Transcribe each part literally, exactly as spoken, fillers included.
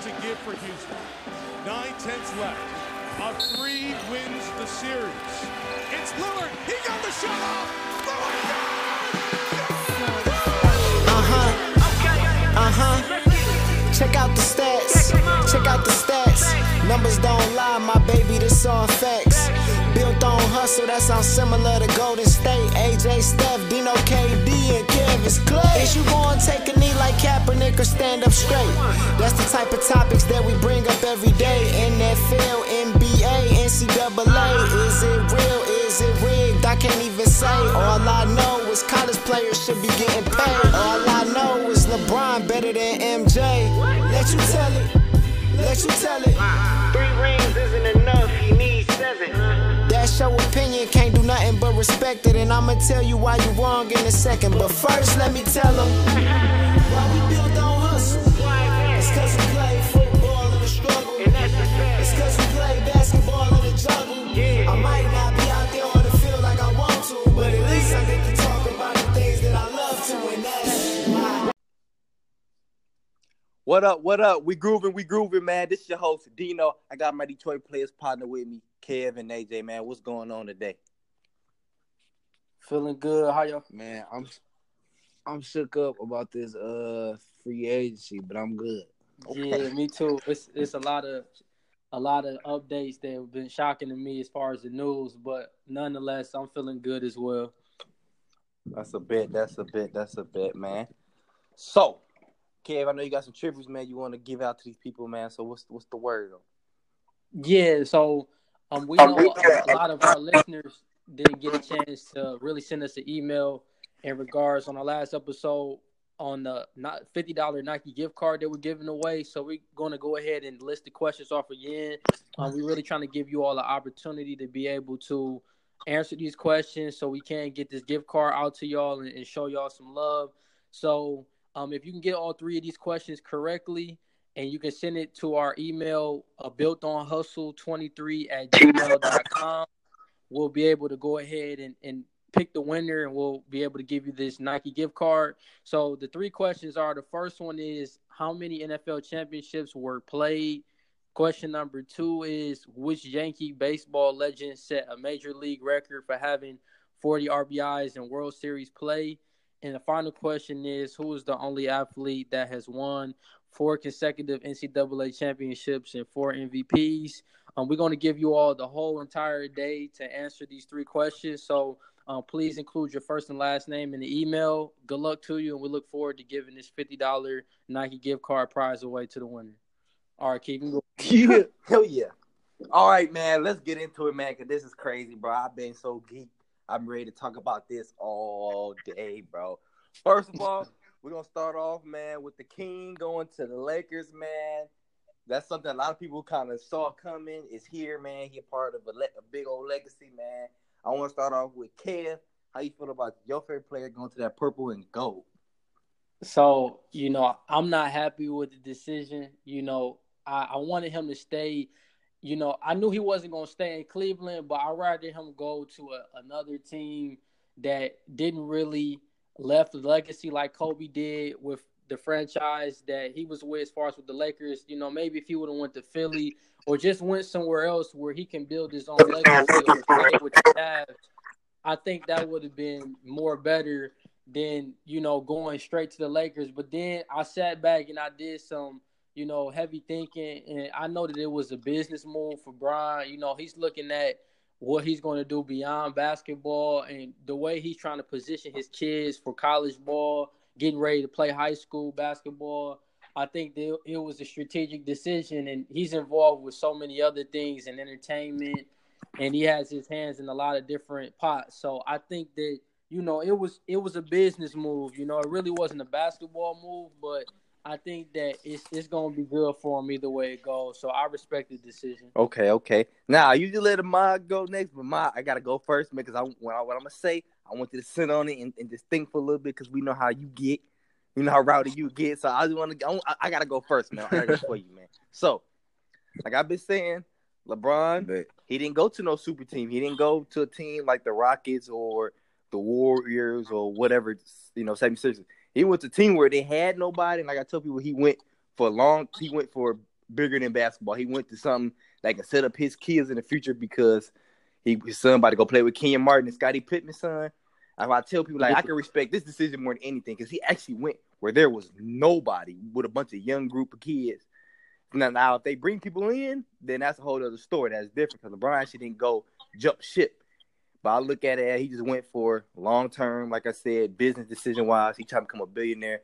lot to give for Houston. nine tenths left. A three wins the series. It's Lillard. He got the shot off. Lillard down. Uh-huh. Uh-huh. Check out the stats. Check out the stats. Numbers don't lie, my baby. This all facts. Built on hustle, that sounds similar to Golden State. A J, Steph, Dino, K D, and Kev is Klay. Is you going to take a knee like Kaepernick or stand up straight? That's the type of topics that we bring up every day. N F L, N B A, N C double A. Is it real? Is it rigged? I can't even say. All I know is college players should be getting paid. All I know is LeBron better than M J. Let you tell it. Let you tell it. Three rings isn't enough. He needs seven. That's your opinion, can't do nothing but respect it. And I'ma tell you why you wrong in a second. But first, let me tell them why we built on hustle. It's cause we play football in the struggle. It's cause we play basketball in the jungle. I might not be out there on the field like I want to, but at least I get to talk about the things that I love to. And that's why. What up, what up? We grooving, we grooving, man. This is your host, Dino. I got my Detroit Players partner with me, Kev and A J, man. What's going on today? Feeling good. How y'all? Man, I'm I'm shook up about this uh free agency, but I'm good. Okay. Yeah, me too. It's it's a lot of a lot of updates that have been shocking to me as far as the news, but nonetheless, I'm feeling good as well. That's a bit. That's a bit. That's a bit, man. So, Kev, I know you got some tributes, man, you want to give out to these people, man. So what's what's the word on? Yeah, so Um, we know a lot of our listeners didn't get a chance to really send us an email in regards on our last episode on the fifty dollars Nike gift card that we're giving away. So we're going to go ahead and list the questions off again. Um, we're really trying to give you all the opportunity to be able to answer these questions so we can get this gift card out to y'all and, and show y'all some love. So um, if you can get all three of these questions correctly, and you can send it to our email, uh, built on hustle twenty-three at gmail dot com. We'll be able to go ahead and, and pick the winner, and we'll be able to give you this Nike gift card. So the three questions are, the first one is, how many N F L championships were played? Question number two is, which Yankee baseball legend set a major league record for having forty R B Is in World Series play? And the final question is, who is the only athlete that has won four consecutive N C double A championships and four M V Ps. Um, we're going to give you all the whole entire day to answer these three questions. So um, please include your first and last name in the email. Good luck to you, and we look forward to giving this fifty dollars Nike gift card prize away to the winner. All right, keep going. Yeah, hell yeah. All right, man, let's get into it, man, because this is crazy, bro. I've been so geeked. I'm ready to talk about this all day, bro. First of all, we're going to start off, man, with the King going to the Lakers, man. That's something a lot of people kind of saw coming. It's here, man. He's part of a, le- a big old legacy, man. I want to start off with Kev. How you feel about your favorite player going to that purple and gold? So, you know, I'm not happy with the decision. You know, I, I wanted him to stay. You know, I knew he wasn't going to stay in Cleveland, but I'd rather him go to a, another team that didn't really – left a legacy like Kobe did with the franchise that he was with as far as with the Lakers. You know, maybe if he would have went to Philly or just went somewhere else where he can build his own legacy or play with the Cavs, I think that would have been more better than, you know, going straight to the Lakers. But then I sat back and I did some, you know, heavy thinking, and I know that it was a business move for Brian. You know, he's looking at what he's going to do beyond basketball and the way he's trying to position his kids for college ball, getting ready to play high school basketball. I think that it was a strategic decision, and he's involved with so many other things and entertainment, and he has his hands in a lot of different pots. So I think that, you know, it was it was a business move. You know, it really wasn't a basketball move, but I think that it's it's gonna be good for him either way it goes. So I respect the decision. Okay, okay. Now I usually let Ahmad go next, but Ma, I gotta go first, man, because I what, I what I'm gonna say, I want you to sit on it and, and just think for a little bit, because we know how you get, you know how rowdy you get. So I just want to, I, I gotta go first, man. I gotta go for you, man. So like I've been saying, LeBron, but he didn't go to no super team. He didn't go to a team like the Rockets or the Warriors or whatever, you know, seventy-sixers. He went to a team where they had nobody, and like I tell people, he went for a long. He went for bigger than basketball. He went to something that can set up his kids in the future because he his son about to go play with Kenyon Martin and Scottie Pittman's son. I tell people, like, I can respect this decision more than anything because he actually went where there was nobody with a bunch of young group of kids. Now, now if they bring people in, then that's a whole other story. That's different because LeBron actually didn't go jump ship. But I look at it as he just went for long-term, like I said, business decision-wise. He trying to become a billionaire.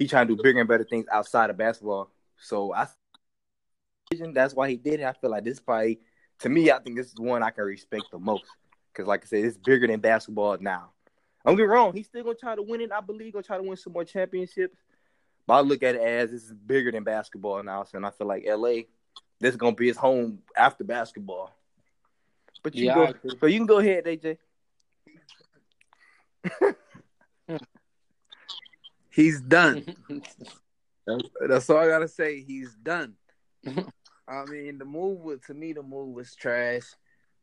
He trying to do bigger and better things outside of basketball. So I that's why he did it. I feel like this probably, to me, I think this is one I can respect the most because, like I said, it's bigger than basketball now. Don't get wrong. He's still going to try to win it. I believe going to try to win some more championships. But I look at it as this is bigger than basketball now. And I feel like L A, this is going to be his home after basketball. But you, yeah, go, so you can go ahead, A J. He's done. that's, that's all I got to say. He's done. I mean, the move, was, to me, the move was trash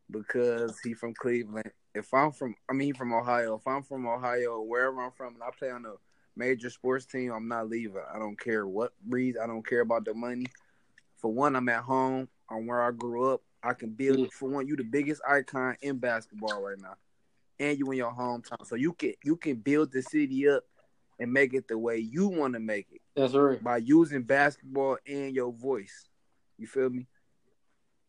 because he from Cleveland. If I'm from, I mean, from Ohio. If I'm from Ohio, wherever I'm from, and I play on a major sports team, I'm not leaving. I don't care what reason. I don't care about the money. For one, I'm at home. I'm where I grew up. I can build it. For one, you the biggest icon in basketball right now, and you in your hometown, so you can you can build the city up and make it the way you want to make it. That's right. By using basketball and your voice, you feel me?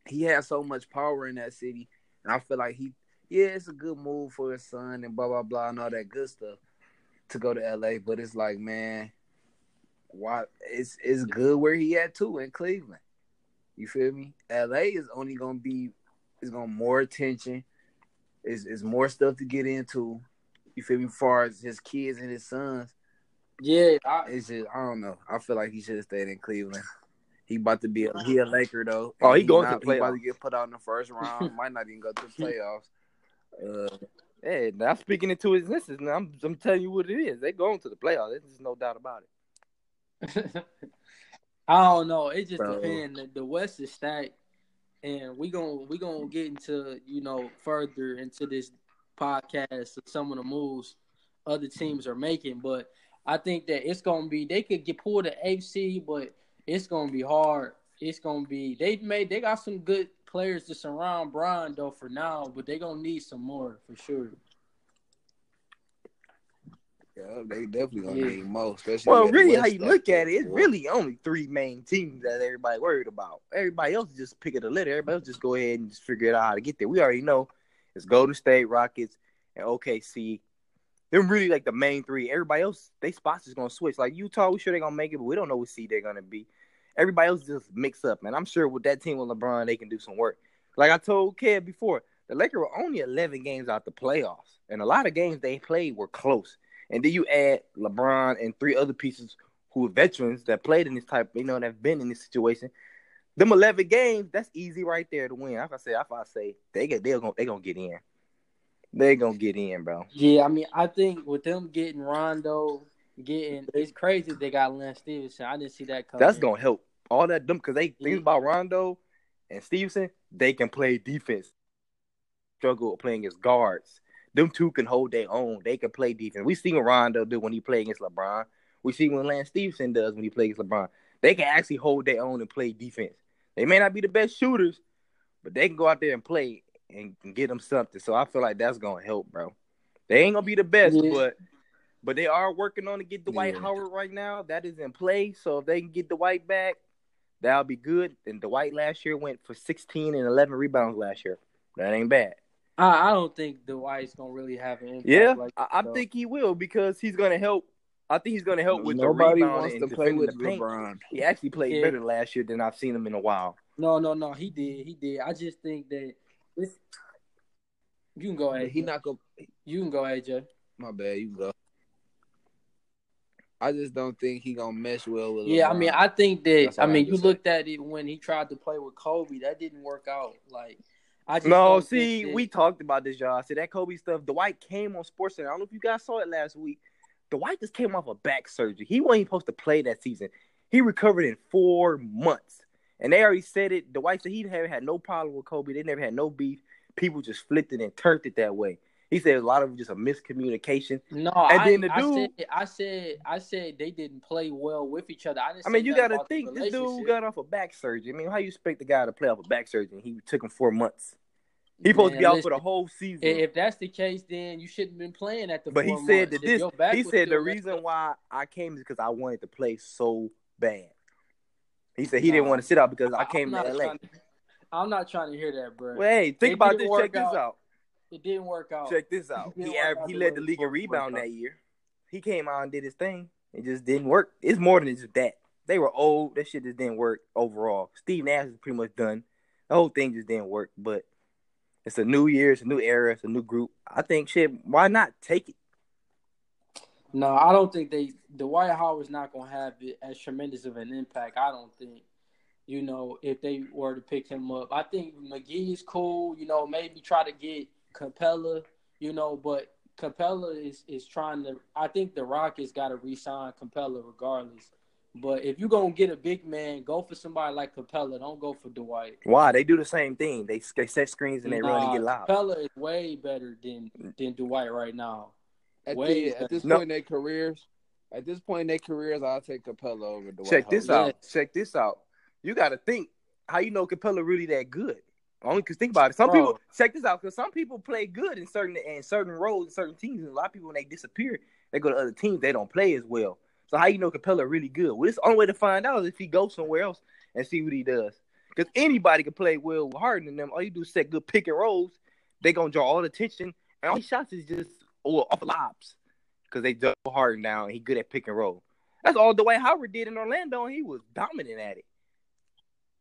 He has so much power in that city, and I feel like he. Yeah, it's a good move for his son and blah, blah, blah, and all that good stuff to go to L A. But it's like, man, why? It's it's good where he at, too, in Cleveland. You feel me? L A is only going to be – it's going to more attention. It's, it's more stuff to get into. You feel me? As far as his kids and his sons. Yeah. I, it's just – I don't know. I feel like he should have stayed in Cleveland. He about to be – he a Laker, though. Oh, he, he going not, to the playoffs. He about to get put out in the first round. Might not even go to the playoffs. Uh, hey, now I'm speaking into existence. Now I'm, I'm telling you what it is. They going to the playoffs. There's just no doubt about it. I don't know. It just Bro. depends. The, the West is stacked, and we gonna we gonna get into you know further into this podcast of some of the moves other teams are making. But I think that it's gonna be they could get pulled to A F C, but it's gonna be hard. It's gonna be they made they got some good players to surround Bron, though, for now, but they're going to need some more, for sure. Yeah, they definitely going to yeah. need more. Well, really, how you look at it, it's really only three main teams that everybody worried about. Everybody else just pick it a litter. Everybody else just go ahead and just figure it out how to get there. We already know it's Golden State, Rockets, and O K C. They're really, like, the main three. Everybody else, they spots is going to switch. Like, Utah, we sure they're going to make it, but we don't know what seed they're going to be. Everybody else just mix up, man. I'm sure with that team with LeBron, they can do some work. Like I told Kev before, the Lakers were only eleven games out the playoffs, and a lot of games they played were close. And then you add LeBron and three other pieces who are veterans that played in this type, you know, that have been in this situation. Them eleven games, that's easy right there to win. Like I said, if I say they get, they're gonna, they're gonna get in. They're gonna get in, bro. Yeah, I mean, I think with them getting Rondo. Getting it's crazy they got Lance Stevenson. I didn't see that coming. That's gonna help all that them because they yeah. think about Rondo and Stevenson. They can play defense. Struggle playing as guards. Them two can hold their own. They can play defense. We see what Rondo do when he play against LeBron. We see what Lance Stevenson does when he plays LeBron. They can actually hold their own and play defense. They may not be the best shooters, but they can go out there and play and, and get them something. So I feel like that's gonna help, bro. They ain't gonna be the best, yeah. but. But they are working on to get Dwight yeah. Howard right now. That is in play. So if they can get Dwight back, that'll be good. And Dwight last year went for sixteen and eleven rebounds last year. That ain't bad. I, I don't think Dwight's gonna really have an impact. Yeah, like that, I, I think he will because he's gonna help. I think he's gonna help with Nobody the rebound wants and to play with LeBron. He actually played yeah. better last year than I've seen him in a while. No, no, no. He did. He did. I just think that it's... you can go. A J. He not go. You can go, A J. My bad. You can go. I just don't think he gonna mesh well with LeBron. Yeah, I mean, I think that. I mean, I you say. Looked at it when he tried to play with Kobe. That didn't work out. Like, I just no. See, that... we talked about this, y'all. See that Kobe stuff. Dwight came on SportsCenter. I don't know if you guys saw it last week. Dwight just came off a back surgery. He wasn't even supposed to play that season. He recovered in four months, and they already said it. Dwight said he never had no problem with Kobe. They never had no beef. People just flipped it and turned it that way. He said a lot of just a miscommunication. No, and I, then the dude, I said, I said, I said they didn't play well with each other. I, didn't I mean, you got to think this dude got off a back surgery. I mean, how you expect the guy to play off a back surgery? He took him four months. He's supposed to be out for the whole season. If that's the case, then you shouldn't have been playing at the But he said that this, he said the reason why I came is because I wanted to play so bad. He said he didn't want to sit out because I came to L A. I'm not trying to hear that, bro. Well, hey, think about this. Check this out. It didn't work out. Check this out. He he led the league in rebound that year. He came out and did his thing. It just didn't work. It's more than just that. They were old. That shit just didn't work overall. Steve Nash is pretty much done. The whole thing just didn't work, but it's a new year. It's a new era. It's a new group. I think, shit, why not take it? No, I don't think they – Dwight Howard's not going to have as tremendous of an impact, I don't think, you know, if they were to pick him up. I think McGee is cool, you know, maybe try to get Capela, you know, but Capela is, is trying to – I think the Rockets got to re-sign Capela regardless. But if you're going to get a big man, go for somebody like Capela. Don't go for Dwight. Why? They do the same thing. They, they set screens and they nah, run and get loud. Capela is way better than than Dwight right now. At, way the, at this no. point in their careers, at this point in their careers, I'll take Capela over Dwight. Check this out. Yes. Check this out. You got to think how you know Capela really that good. Only because think about it. Some Bro. people check this out because some people play good in certain in certain roles in certain teams, and a lot of people when they disappear, they go to other teams. They don't play as well. So how you know Capela really good? Well, it's the only way to find out is if he goes somewhere else and see what he does. Because anybody can play well with Harden and them. All you do is set good pick and rolls. They going to draw all the attention. And all his shots is just oh, off lobs. Because they double Harden down and he good at pick and roll. That's all Dwight Howard did in Orlando, and he was dominant at it.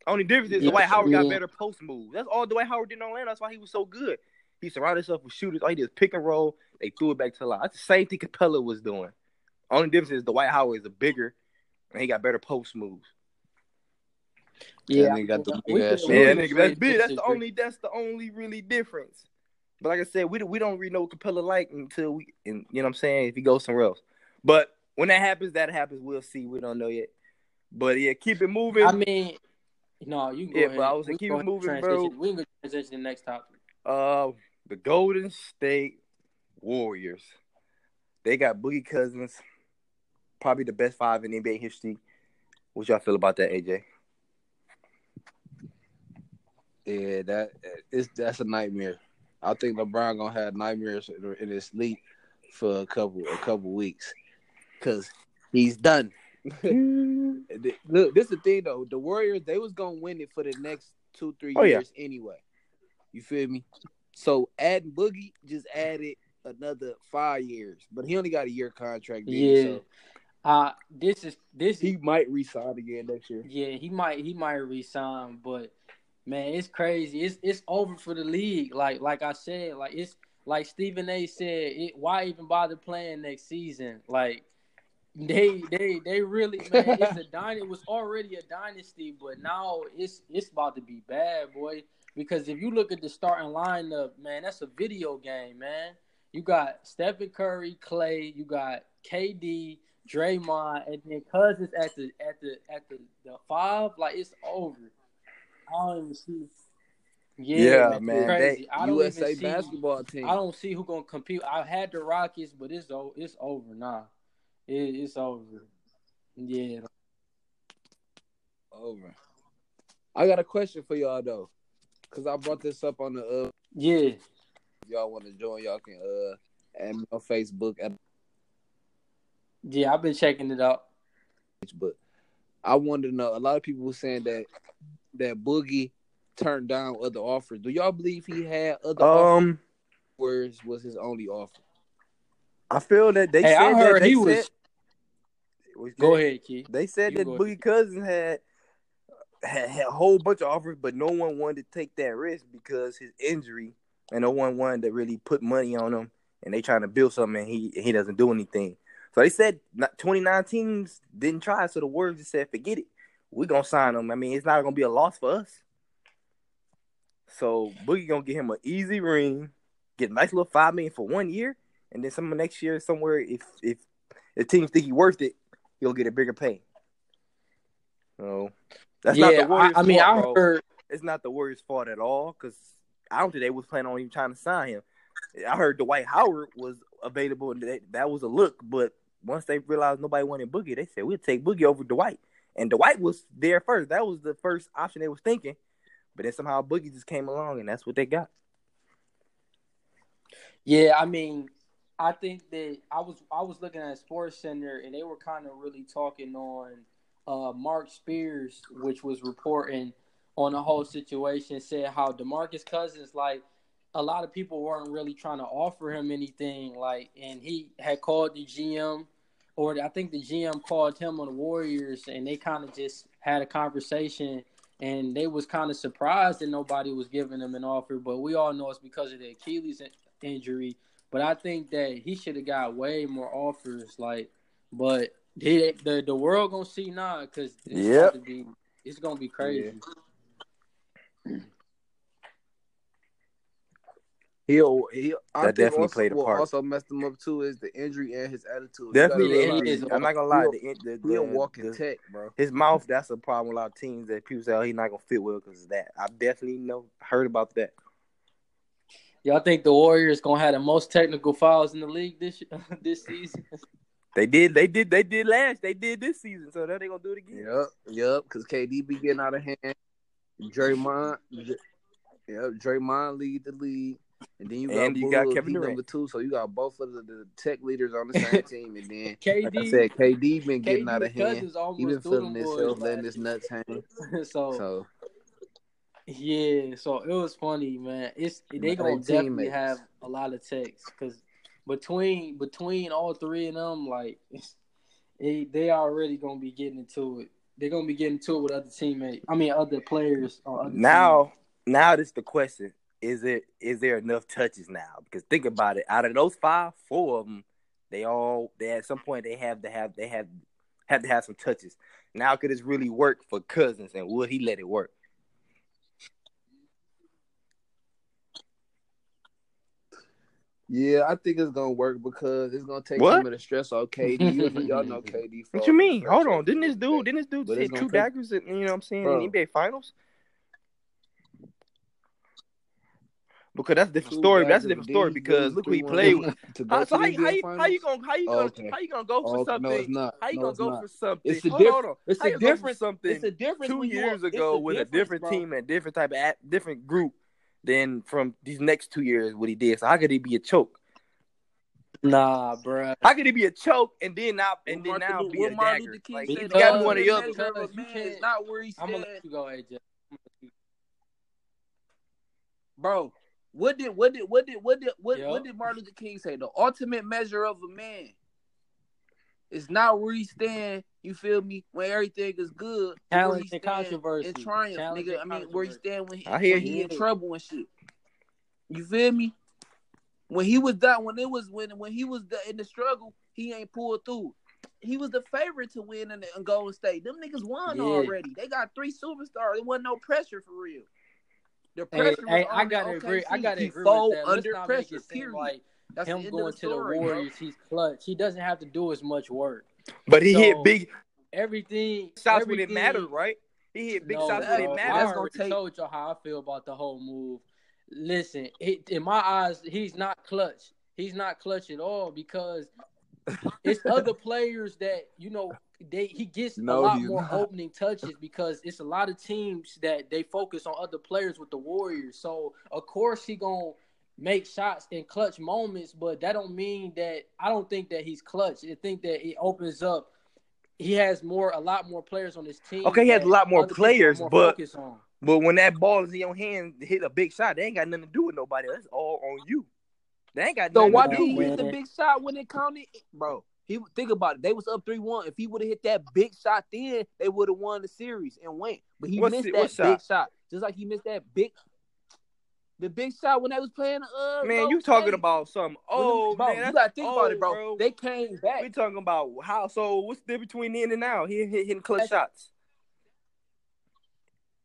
Only difference is yeah, Dwight Howard yeah. got better post moves. That's all Dwight Howard did in Orlando. That's why he was so good. He surrounded himself with shooters. All he did was pick and roll. They threw it back to the line. That's the same thing Capela was doing. Only difference is Dwight Howard is a bigger, and he got better post moves. Yeah, yeah, got the big ass yeah nigga, that's big. That's the only. That's the only really difference. But like I said, we we don't really know what Capela like until we, and you know what I'm saying, if he goes somewhere else. But when that happens, that happens. We'll see. We don't know yet. But yeah, keep it moving. I mean, no, you can go yeah, ahead. But I was like, keep it moving, bro. We can transition to the next topic. Uh, the Golden State Warriors. They got Boogie Cousins. Probably the best five in N B A history. What y'all feel about that, A J? Yeah, that it's that's a nightmare. I think LeBron gonna have nightmares in his sleep for a couple a couple weeks because he's done. Look, this is the thing though. The Warriors they was gonna win it for the next two three oh, years yeah. anyway. You feel me? So adding Boogie just added another five years, but he only got a year contract. Dude, yeah. So. Uh this is this he might resign again next year. Yeah, he might he might resign, but man, it's crazy. It's it's over for the league. Like like I said, like it's like Stephen A. said. It, why even bother playing next season? Like they they they really man. It's a dynasty. It was already a dynasty, but now it's it's about to be bad, boy. Because if you look at the starting lineup, man, that's a video game, man. You got Stephen Curry, Klay. You got K D. Draymond, and then Cousins at the at the at the, the five, like it's over. I don't even see. Yeah, yeah man, crazy. That I don't U S A see, basketball team. I don't see who's gonna compete. I had the Rockets, but it's over. It's over now. It, it's over. Yeah. Over. I got a question for y'all though, cause I brought this up on the uh. Yeah. If y'all want to join, y'all can uh add me on Facebook at. Yeah, I've been checking it out. But I wanted to know, a lot of people were saying that that Boogie turned down other offers. Do y'all believe he had other um, offers? Was his only offer? I feel that they hey, said I heard that they he said, was, was. Go they, ahead, Keith. They said you that Boogie ahead. Cousins had, had had a whole bunch of offers, but no one wanted to take that risk because his injury, and no one wanted to really put money on him. And they trying to build something, and he he doesn't do anything. So they said twenty-nine teams didn't try, so the Warriors just said, forget it. We're going to sign him. I mean, it's not going to be a loss for us. So Boogie going to get him an easy ring, get a nice little five million dollars for one year, and then some next year somewhere, if if the teams think he's worth it, he'll get a bigger pay. So that's yeah, not the Warriors' I, I mean, fault, I heard... It's not the Warriors' fault at all because I don't think they was planning on even trying to sign him. I heard Dwight Howard was available, and that, that was a look. But once they realized nobody wanted Boogie, they said, we'll take Boogie over Dwight. And Dwight was there first. That was the first option they was thinking. But then somehow Boogie just came along, and that's what they got. Yeah, I mean, I think that I was I was looking at Sports Center, and they were kind of really talking on uh, Mark Spears, which was reporting on the whole situation, said how DeMarcus Cousins, like, a lot of people weren't really trying to offer him anything, like, and he had called the G M, or I think the G M called him on the Warriors, and they kind of just had a conversation, and they was kind of surprised that nobody was giving him an offer, but we all know it's because of the Achilles injury, but I think that he should have got way more offers, like, but the the, the world gonna see now, because it's, yep. gonna be, it's gonna be crazy. Yeah. He'll, he'll, I that think definitely also, played a part. What also messed him up too is the injury and his attitude. Definitely the injury. Is, I'm not gonna lie, the, the, the, the walking tech, bro. His mouth, that's a problem with a lot of teams that people say, oh, he's not gonna fit well because of that. I definitely know heard about that. Y'all think the Warriors gonna have the most technical fouls in the league this this season? They did, they did, they did last. They did this season, so now they gonna do it again. Yep, yep. Because K D be getting out of hand. Draymond, yep. Draymond lead the league. And then you got, you got Kevin number two, so you got both of the, the tech leaders on the same team. And then, K D, like I said, K D been getting K D out of hand. He been feeling himself, letting his nuts hang. so, so, yeah, so it was funny, man. It's they gonna definitely teammates. have a lot of techs because between between all three of them, like it, they already gonna be getting into it. They're gonna be getting to it with other teammates. I mean, other players. Or other now, teammates. now this is the question. Is it is there enough touches now? Because think about it. Out of those five, four of them, they all they at some point they have to have they have have to have some touches. Now could this really work for Cousins, and will he let it work? Yeah, I think it's gonna work because it's gonna take what? some of the stress off K D. Y'all know K D. What you mean? Hold on. Didn't this dude? Didn't this dude hit two daggers? You know what I'm saying? Bro. In the N B A Finals. Because that's a different Two story. That's a different story because look who he played with. Uh, so how, how, you, how you gonna how you gonna okay. how you gonna go for okay. something? No, it's not. How you no, gonna go not. for something? It's a hold diff- on, hold on. It's a difference. Something. It's a difference. Two years ago a with a different bro. team and different type of at, different group than from these next two years what he did. So how could he be a choke? Nah, bro. How could he be a choke and then not and well, then Martin, now be well, a Martin dagger? Like, he got to be one of the other. It's not where he's. I'm gonna let you go, A J. Bro. What did what did what did what did what, yep. what did Martin Luther King say? The ultimate measure of a man is not where he stand. You feel me? When everything is good, challenge and controversy, and triumph, challenge nigga. I mean, where he stand when he, I hear when he, he in trouble and shit. You feel me? When he was that, when it was when when he was the, in the struggle, he ain't pulled through. He was the favorite to win in, the, in Golden State. Them niggas won yeah. already. They got three superstars. There wasn't no pressure for real. Hey, hey, I gotta agree. I gotta agree with that. Let's not make it seem like him going to the Warriors, he's clutch. He doesn't have to do as much work. But he hit big everything shots when it mattered, right? He hit big shots when it mattered. I told you how I feel about the whole move. Listen, it, in my eyes, he's not clutch. He's not clutch at all because it's other players that you know. They he gets no, a lot more not. opening touches because it's a lot of teams that they focus on other players with the Warriors. So of course he gonna make shots in clutch moments, but that don't mean that I don't think that he's clutch. I think that it opens up. He has more a lot more players on his team. Okay, he has a lot more players, more but but when that ball is in your hand, hit a big shot. They ain't got nothing to do with nobody. That's all on you. They ain't got. So why did he hit the big shot when it counted, bro? He think about it. They was up three one. If he would have hit that big shot then, they would have won the series and went. But he What's missed it? that What's big shot? shot. Just like he missed that big the big shot when they was playing uh Man, you talking about something. Oh, bro, man, you got to think old, about it, bro. bro. They came back. We talking about how so what's the difference between then and now? He hit hitting clutch that's shots.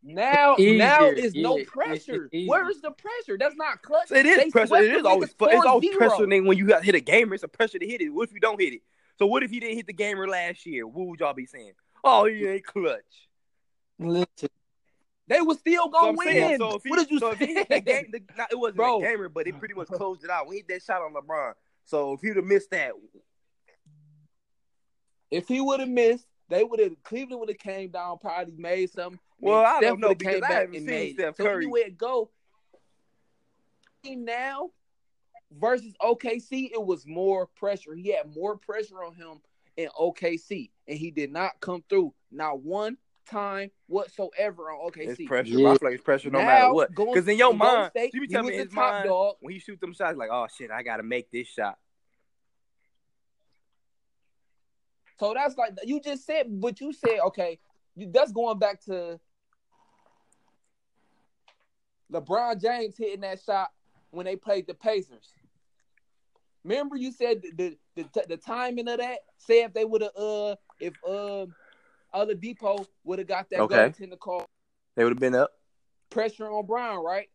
Now, easier, now is yeah, no pressure. Where is the pressure? That's not clutch. It is they pressure. It is always it's always zero. pressure. Then when you got hit a gamer, it's a pressure to hit it. What if you don't hit it? So what if he didn't hit the gamer last year? What would y'all be saying? Oh, he ain't clutch. Listen, They were still going to so win. Saying, so he, what did you so say? He, the game, the, not, it wasn't Bro. a gamer, but it pretty much closed it out. We hit that shot on LeBron. So if he would have missed that. If he would have missed, they would have Cleveland would have came down, probably made something. Well, I Steph don't know because I haven't seen made. Steph Curry. So anywhere it go, now versus O K C, it was more pressure. He had more pressure on him in O K C, and he did not come through. Not one time whatsoever on O K C. It's pressure. Yeah. I feel like it's pressure no now, matter what. Because in your mind, State, you be telling me his mind, dog. When he shoot them shots, like, oh, shit, I got to make this shot. So that's like you just said, but you said, okay, you, that's going back to LeBron James hitting that shot when they played the Pacers. Remember, you said the the, the, the timing of that. Say if they would have, uh, if uh, other Depot would have got that okay. goaltender call, they would have been up. Pressure on Brown, right?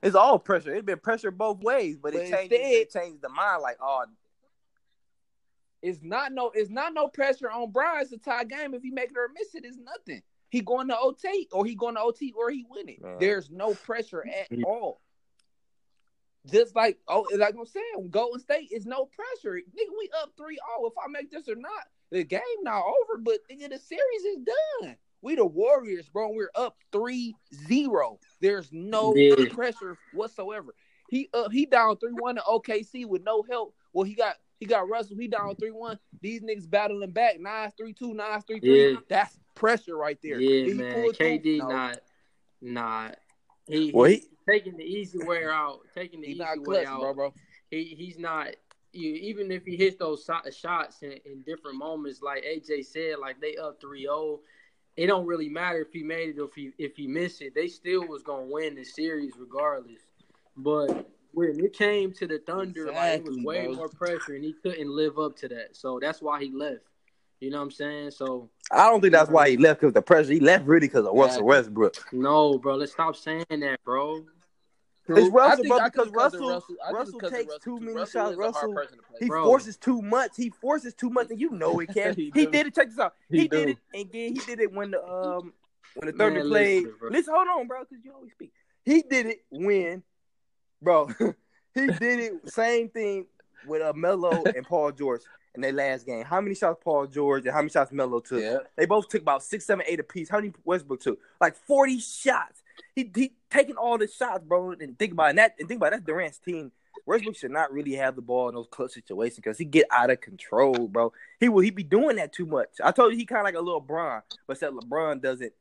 It's all pressure. It's been pressure both ways, but, but it changed. It changed the mind, like oh. It's not no, it's not no pressure on Brown. It's a tie game. If he make it or miss it, it's nothing. He going to O T or he going to O T or he win it. Uh, There's no pressure at all. Just like oh, like I'm saying, Golden State is no pressure. Nigga, we up three oh. If I make this or not, the game not over, but nigga, the series is done. We the Warriors, bro. We're up three zero. There's no yeah. pressure whatsoever. He up, he down three one to O K C with no help. Well, he got He got Russell. He down three one. These niggas battling back. nine three two, nine three three. Yeah. That's pressure right there. Yeah, he man. K D no. not, not. He, well, he, he's taking the easy way out. Taking the easy clutching, way out. Bro, bro. He, he's not. You, even if he hits those so- shots in, in different moments, like A J said, like they up three oh, it don't really matter if he made it or if he, if he missed it. They still was going to win the series regardless. But when it came to the Thunder, exactly, like it was way bro. more pressure, and he couldn't live up to that. So that's why he left. You know what I'm saying? So I don't think that's why he left, because the pressure. He left really because of Russell Westbrook. No, bro, let's stop saying that, bro. It's Russell, bro, because Russell, Russell, Russell takes Russell too many Russell shots. Russell, he bro. forces too much. He forces too much, and you know it can. he he did it. Check this out. He, he did it again. He did it when the um when the Thunder Man, played. Listen, listen, hold on, bro, because you always speak. He did it when. Bro, he did it. Same thing with uh, Melo and Paul George in their last game. How many shots Paul George and how many shots Melo took? Yeah. They both took about six, seven, eight apiece. How many Westbrook took? Like forty shots. He he taking all the shots, bro. And think about it, and that. And think about it, that's Durant's team. Westbrook should not really have the ball in those clutch situations because he get out of control, bro. He will he be doing that too much. I told you he kind of like a little LeBron, but said LeBron doesn't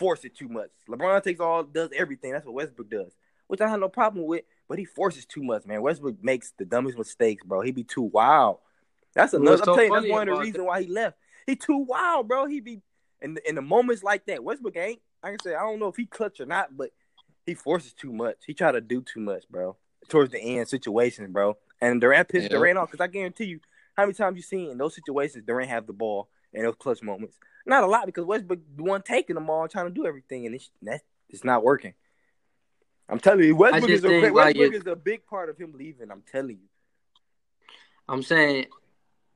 force it too much. LeBron takes all, does everything. That's what Westbrook does, which I have no problem with, but he forces too much, man. Westbrook makes the dumbest mistakes, bro. He be too wild. That's another. So I'm telling you, that's one of the reasons why he left. He too wild, bro. He be in the, in the moments like that. Westbrook ain't. I can say I don't know if he clutch or not, but he forces too much. He try to do too much, bro. Towards the end situations, bro. And Durant pissed yeah. Durant off because I guarantee you, how many times you seen in those situations Durant have the ball in those clutch moments? Not a lot, because Westbrook the one taking them all, trying to do everything, and it's that it's not working. I'm telling you, Westbrook, is a, Westbrook like it, is a big part of him leaving. I'm telling you. I'm saying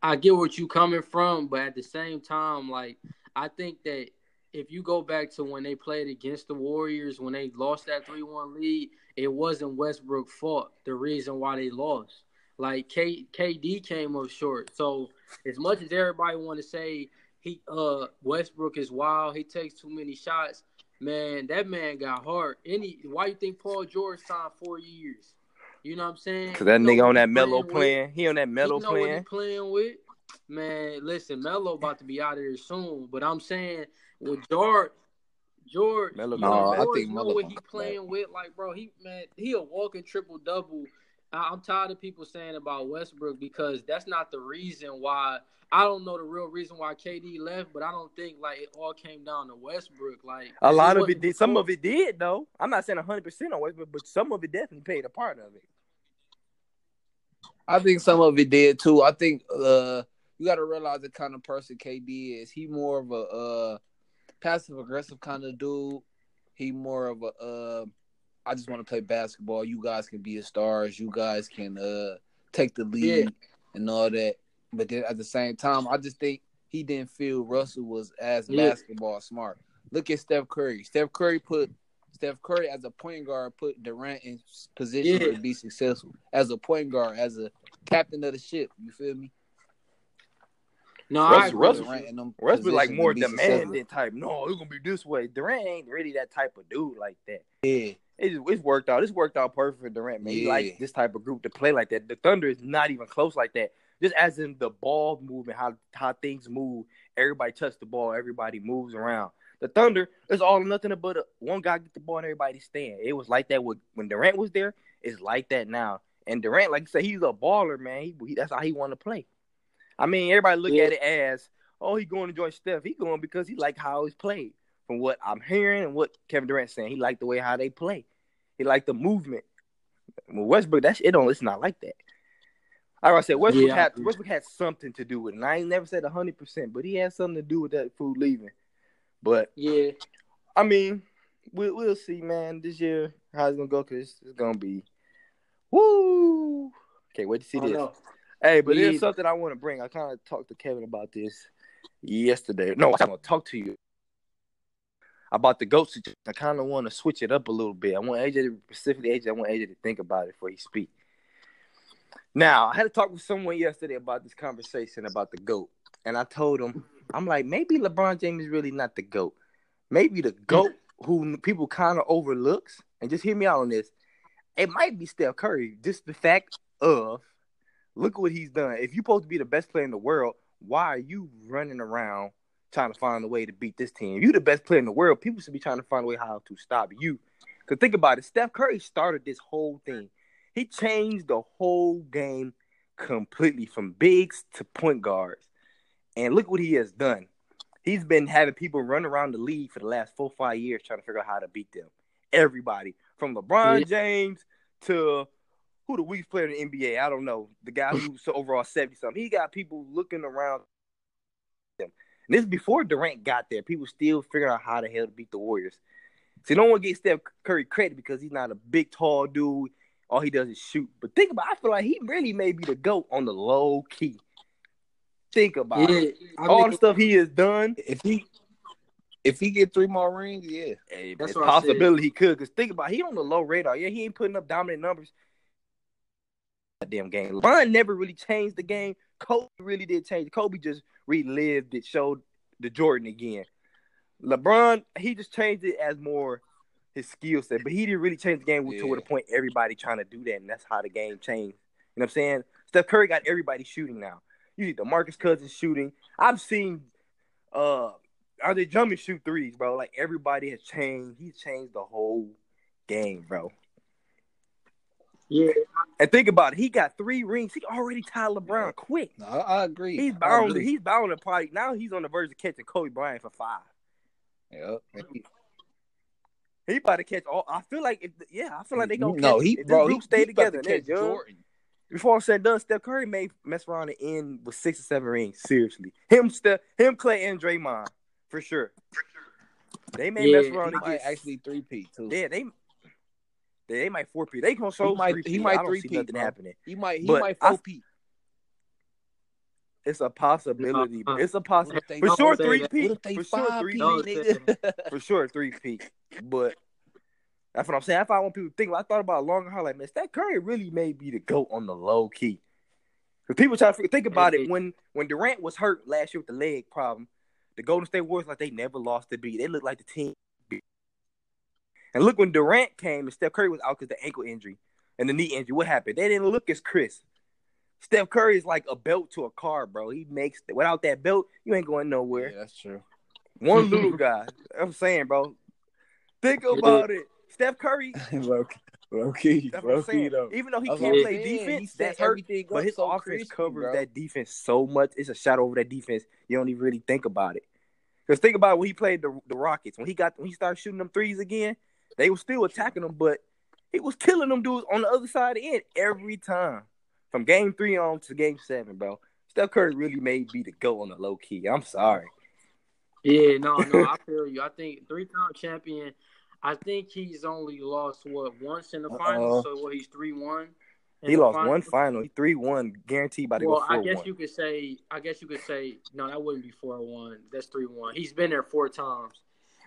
I get what you coming from, but at the same time, like I think that if you go back to when they played against the Warriors, when they lost that three one lead, it wasn't Westbrook's fault, the reason why they lost. Like K, KD came up short. So as much as everybody want to say he uh, Westbrook is wild, he takes too many shots, man, that man got hard. Any why you think Paul George signed four years? You know what I'm saying? Because that nigga on that Melo plan. He on that Melo plan. You know what he playing with? Man, listen, Melo about to be out of here soon. But I'm saying with George, George, you know, George know what he playing with. Like, bro, he man, he a walking triple double. I'm tired of people saying about Westbrook because that's not the reason why. I don't know the real reason why K D left, but I don't think like it all came down to Westbrook. Like a lot of it did. Some of it did, though. I'm not saying one hundred percent on Westbrook, but some of it definitely played a part of it. I think some of it did too. I think uh, you got to realize the kind of person K D is. He more of a uh, passive aggressive kind of dude. He more of a. Uh, I just want to play basketball. You guys can be a stars. You guys can uh, take the lead yeah. and all that. But then at the same time, I just think he didn't feel Russell was as yeah. basketball smart. Look at Steph Curry. Steph Curry put Steph Curry as a point guard put Durant in position yeah. to be successful as a point guard, as a captain of the ship. You feel me? No, Russ, I Russell, Durant Russell like more demanding type. No, it's gonna be this way. Durant ain't really that type of dude like that. Yeah, it just, it's worked out. It's worked out perfect for Durant, man. Yeah. He likes this type of group to play like that. The Thunder is not even close like that. Just as in the ball movement, how how things move. Everybody touch the ball. Everybody moves around. The Thunder, it's all nothing but a, one guy get the ball and everybody stand. It was like that with, when Durant was there. It's like that now. And Durant, like you said, he's a baller, man. He, he, that's how he want to play. I mean, everybody look yeah. at it as, oh, he going to join Steph. He going because he like how he's played. From what I'm hearing and what Kevin Durant's saying, he like the way how they play. He like the movement. Well, Westbrook, that's it. Don't. It's not like that. Like I said, Westbrook, yeah. had, Westbrook had something to do with it. And I ain't never said one hundred percent, but he had something to do with that food leaving. But, yeah, I mean, we, we'll see, man, this year how it's going to go, because it's, it's going to be, woo, can't wait to see this. Know. Hey, but there's something I want to bring. I kind of talked to Kevin about this yesterday. No, I'm going to talk to you about the GOAT situation. I kind of want to switch it up a little bit. I want A J to, specifically A J, I want A J to think about it before he speaks. Now, I had to talk with someone yesterday about this conversation about the GOAT, and I told him, I'm like, maybe LeBron James is really not the GOAT. Maybe the GOAT who people kind of overlooks, and just hear me out on this, it might be Steph Curry. Just the fact of, look what he's done. If you're supposed to be the best player in the world, why are you running around trying to find a way to beat this team? If you're the best player in the world, people should be trying to find a way how to stop you. Because think about it, Steph Curry started this whole thing. He changed the whole game completely from bigs to point guards. And look what he has done. He's been having people run around the league for the last four or five years trying to figure out how to beat them. Everybody. From LeBron yeah. James to who the weakest player in the N B A, I don't know. The guy who's overall seventy-something. He got people looking around them. And this is before Durant got there. People still figuring out how the hell to beat the Warriors. See, no one gets Steph Curry credit because he's not a big, tall dude. All he does is shoot. But think about it. I feel like he really may be the GOAT on the low key. Think about yeah, it. I All the stuff he has done. If he if he get three more rings, yeah. Hey, that's a possibility he could. Because think about it, he on the low radar. Yeah, he ain't putting up dominant numbers. Goddamn game. LeBron never really changed the game. Kobe really did change. Kobe just relived it, showed the Jordan again. LeBron, he just changed it as more his skill set. But he didn't really change the game yeah. to the point everybody trying to do that. And that's how the game changed. You know what I'm saying? Steph Curry got everybody shooting now. You see DeMarcus Cousins shooting. I've seen uh, Andre Drummond shoot threes, bro. Like, everybody has changed. He's changed the whole game, bro. Yeah. And think about it. He got three rings. He already tied LeBron quick. No, I, I agree. He's bound, I agree. He's bound to probably – now he's on the verge of catching Kobe Bryant for five. Yep. He about to catch all – I feel like if, – yeah, I feel like they're going to catch – No, he, bro, he, stay he together. To catch Jordan. Before I said done, Steph Curry may mess around and end with six or seven rings. Seriously, him, Steph, him, Klay, and Draymond for sure. For sure. They may yeah, mess around and get actually three-peat too. Yeah, they they might four-peat. They gonna show three-peat. He might three-peat. Nothing bro. Happening. He might. He but might four-peat. It's a possibility. It's a possibility. For sure, three-peat. For sure, three-peat. For sure, three-peat. But. That's what I'm saying. That's what I want people to think. I thought about it long and hard. Like, man, Steph Curry really may be the GOAT on the low key. Because people try to think about it. When when Durant was hurt last year with the leg problem, the Golden State Warriors, like, they never lost the beat. They looked like the team. And look, when Durant came and Steph Curry was out because the ankle injury and the knee injury, what happened? They didn't look as crisp. Steph Curry is like a belt to a car, bro. He makes – without that belt, you ain't going nowhere. Yeah, that's true. One little guy. I'm saying, bro. Think about it. Steph Curry, low, low key, low key though. Even though he can't like, play man, defense, that's hurt. But his so offense crazy, covers bro. That defense so much. It's a shadow over that defense. You don't even really think about it. Because think about when he played the, the Rockets. When he got when he started shooting them threes again, they were still attacking him, but he was killing them dudes on the other side of the end every time. From game three on to game seven, bro. Steph Curry really may be the GOAT on the low key. I'm sorry. Yeah, no, no, I feel you. I think three-time champion – I think he's only lost, what, once in the finals, uh-oh. So, what, he's three one? He lost final. one final, three one, guaranteed by the Well, I guess you could say, I guess you could say, no, that wouldn't be four one. That's three one. He's been there four times.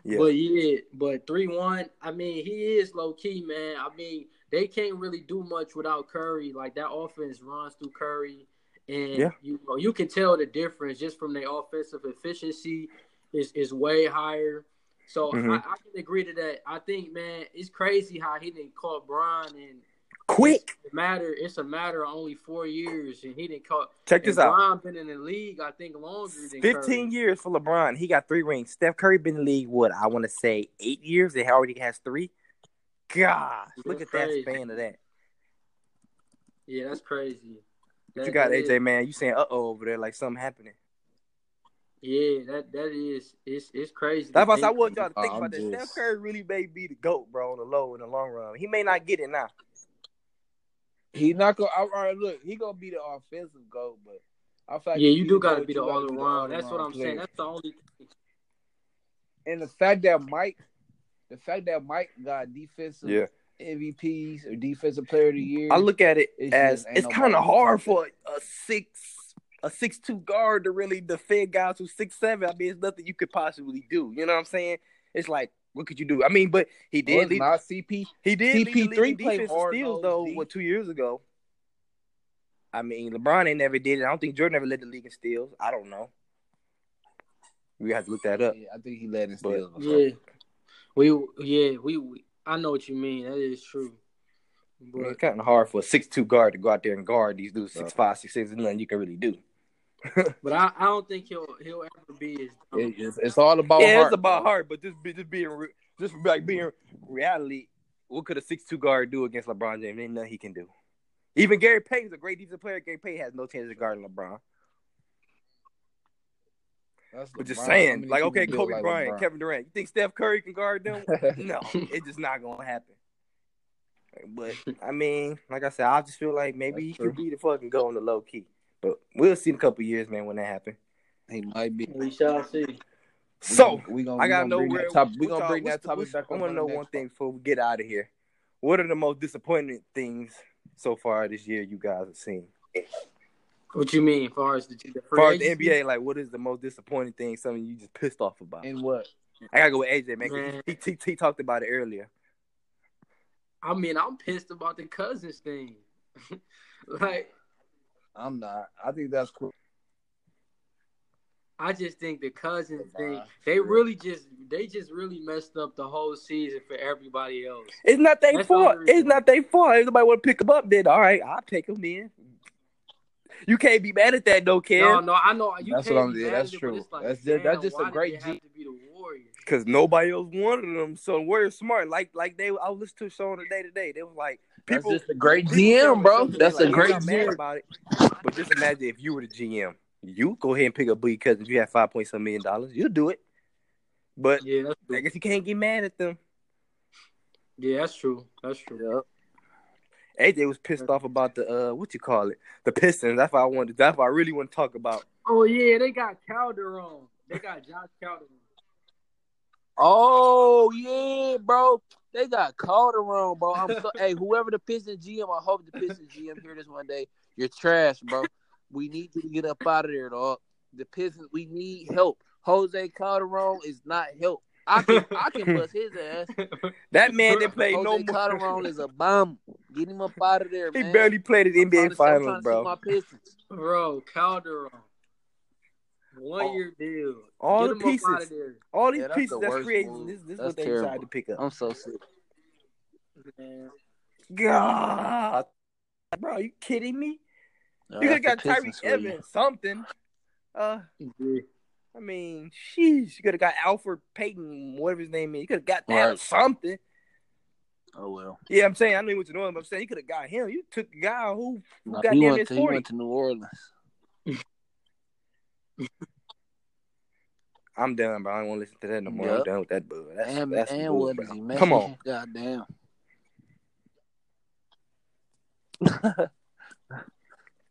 Yeah. But yeah, but three one. I mean, he is low key, man. I mean, they can't really do much without Curry. Like that offense runs through Curry, and yeah. you know, you can tell the difference just from their offensive efficiency is is way higher. So mm-hmm. I, I can agree to that. I think, man, it's crazy how he didn't call Bron and. Quick it's a matter. It's a matter of only four years, and he didn't call. Check this out. LeBron been in the league, I think, longer than fifteen Curry. years for LeBron. He got three rings. Steph Curry been in the league. What I want to say, eight years. He already has three. Gosh, that's look at crazy. That span of that. Yeah, that's crazy. That, but you got A J, is. Man. You saying uh oh over there like something happening? Yeah, that that is it's it's crazy. That's why I want y'all to think about that. Steph Curry really may be the GOAT, bro, on the low in the long run. He may not get it now. He not gonna. All right, look, he gonna be the offensive goal, but I feel like yeah, you do gotta be the all around. That's what I'm saying. That's the only thing. And the fact that Mike, the fact that Mike got defensive yeah. M V Ps or defensive player of the year, I look at it as it's kind of hard for a six, a six-two guard to really defend guys who's six-seven. I mean, it's nothing you could possibly do. You know what I'm saying? It's like. What could you do? I mean, but he did lead not C P. He did C P three defensive steals though. What two years ago? I mean, LeBron ain't never did it. I don't think Jordan ever led the league in steals. I don't know. We have to look that up. Yeah, I think he led in steals. But, yeah, we yeah we, we. I know what you mean. That is true. But I mean, it's kind of hard for a six-two guard to go out there and guard these dudes six five six six. There's nothing you can really do. But I, I don't think he'll he'll ever be as it, it's, it's all about yeah, heart. It's about heart, but just be just being just like being reality. What could a six-two guard do against LeBron James? Ain't nothing he can do. Even Gary Payton's a great defensive player. Gary Payton has no chance of guarding LeBron. That's but LeBron. Just saying, like okay, Kobe like Bryant, LeBron. Kevin Durant. You think Steph Curry can guard them? No, it's just not gonna happen. But I mean, like I said, I just feel like maybe That's he true. could be the fucking go on the low key. But we'll see in a couple years, man, when that happens. He might be. We shall see. So, we gonna, we gonna, I got to know where – we're going to bring that topic back on. I want to know one thing before we get out of here. What are the most disappointing things so far this year you guys have seen? What you mean? As far as the, the, far as the N B A, like what is the most disappointing thing, something you just pissed off about? And what? I got to go with A J, man. man. He, he, he talked about it earlier. I mean, I'm pissed about the Cousins thing. Like – I'm not. I think that's cool. I just think the Cousins nah, thing, they really just they just really messed up the whole season for everybody else. It's not their fault. The it's not their fault. Everybody want to pick them up, then all right, I'll take them then. You can't be mad at that, though, Kev. No, no, I know. You that's can't what I'm saying. That's true. Like, that's just, that's just a great G. Because nobody else wanted them, so we're smart. Like, like they, I was listening to a show on the day today. They was like, people. That's just a great G M, bro. That's like, a great G M. About it. But just imagine if you were the G M, you go ahead and pick up Boogie Cousins. If you have five point some million dollars, you'll do it. But yeah, that's I guess you can't get mad at them. Yeah, that's true. That's true. Yep. A J was pissed off about the uh, what you call it, the Pistons. That's what I wanted. That's what I really want to talk about. Oh yeah, they got Calderon. They got Josh Calderon. Oh yeah, bro. They got Calderon, bro. I'm so, hey, whoever the Pistons G M, I hope the Pistons G M hear this one day. You're trash, bro. We need you to get up out of there, dog. The Pistons, we need help. Jose Calderon is not help. I can I can bust his ass. That man that played Jose no more. Calderon is a bomb. Get him up out of there, man. He barely played in the N B A Finals, bro. My Pistons. Bro, Calderon. One all, year deal. All get the pieces. Up out of there. All these yeah, pieces the that's created. Move. This, this that's is what they terrible. Tried to pick up. I'm so sick. Man. God. Bro, are you kidding me? No, you could have got Tyreek Evans, something. Uh, yeah. I mean, sheesh, you could have got Alfred Payton, whatever his name is. You could have got that right. something. Oh, well. Yeah, I'm saying, I knew what you know, but I'm saying you could have got him. You took a guy who, who nah, got damn his forty. He went to New Orleans. I'm done, bro. I don't want to listen to that no more. Yep. I'm done with that, bud. That's, and, that's and cool, what bro. Is he, man? Come on. God damn.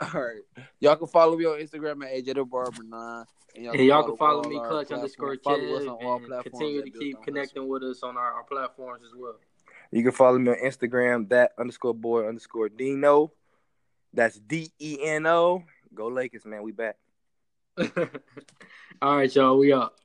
All right. Y'all can follow me on Instagram at A J the Barber nine. And y'all can, and y'all follow, can follow, follow me, Clutch underscore Kev. Continue to keep connecting us. With us on our, our platforms as well. You can follow me on Instagram, that underscore boy underscore Dino. That's D E N O. Go Lakers, man. We back. All right, y'all. We up.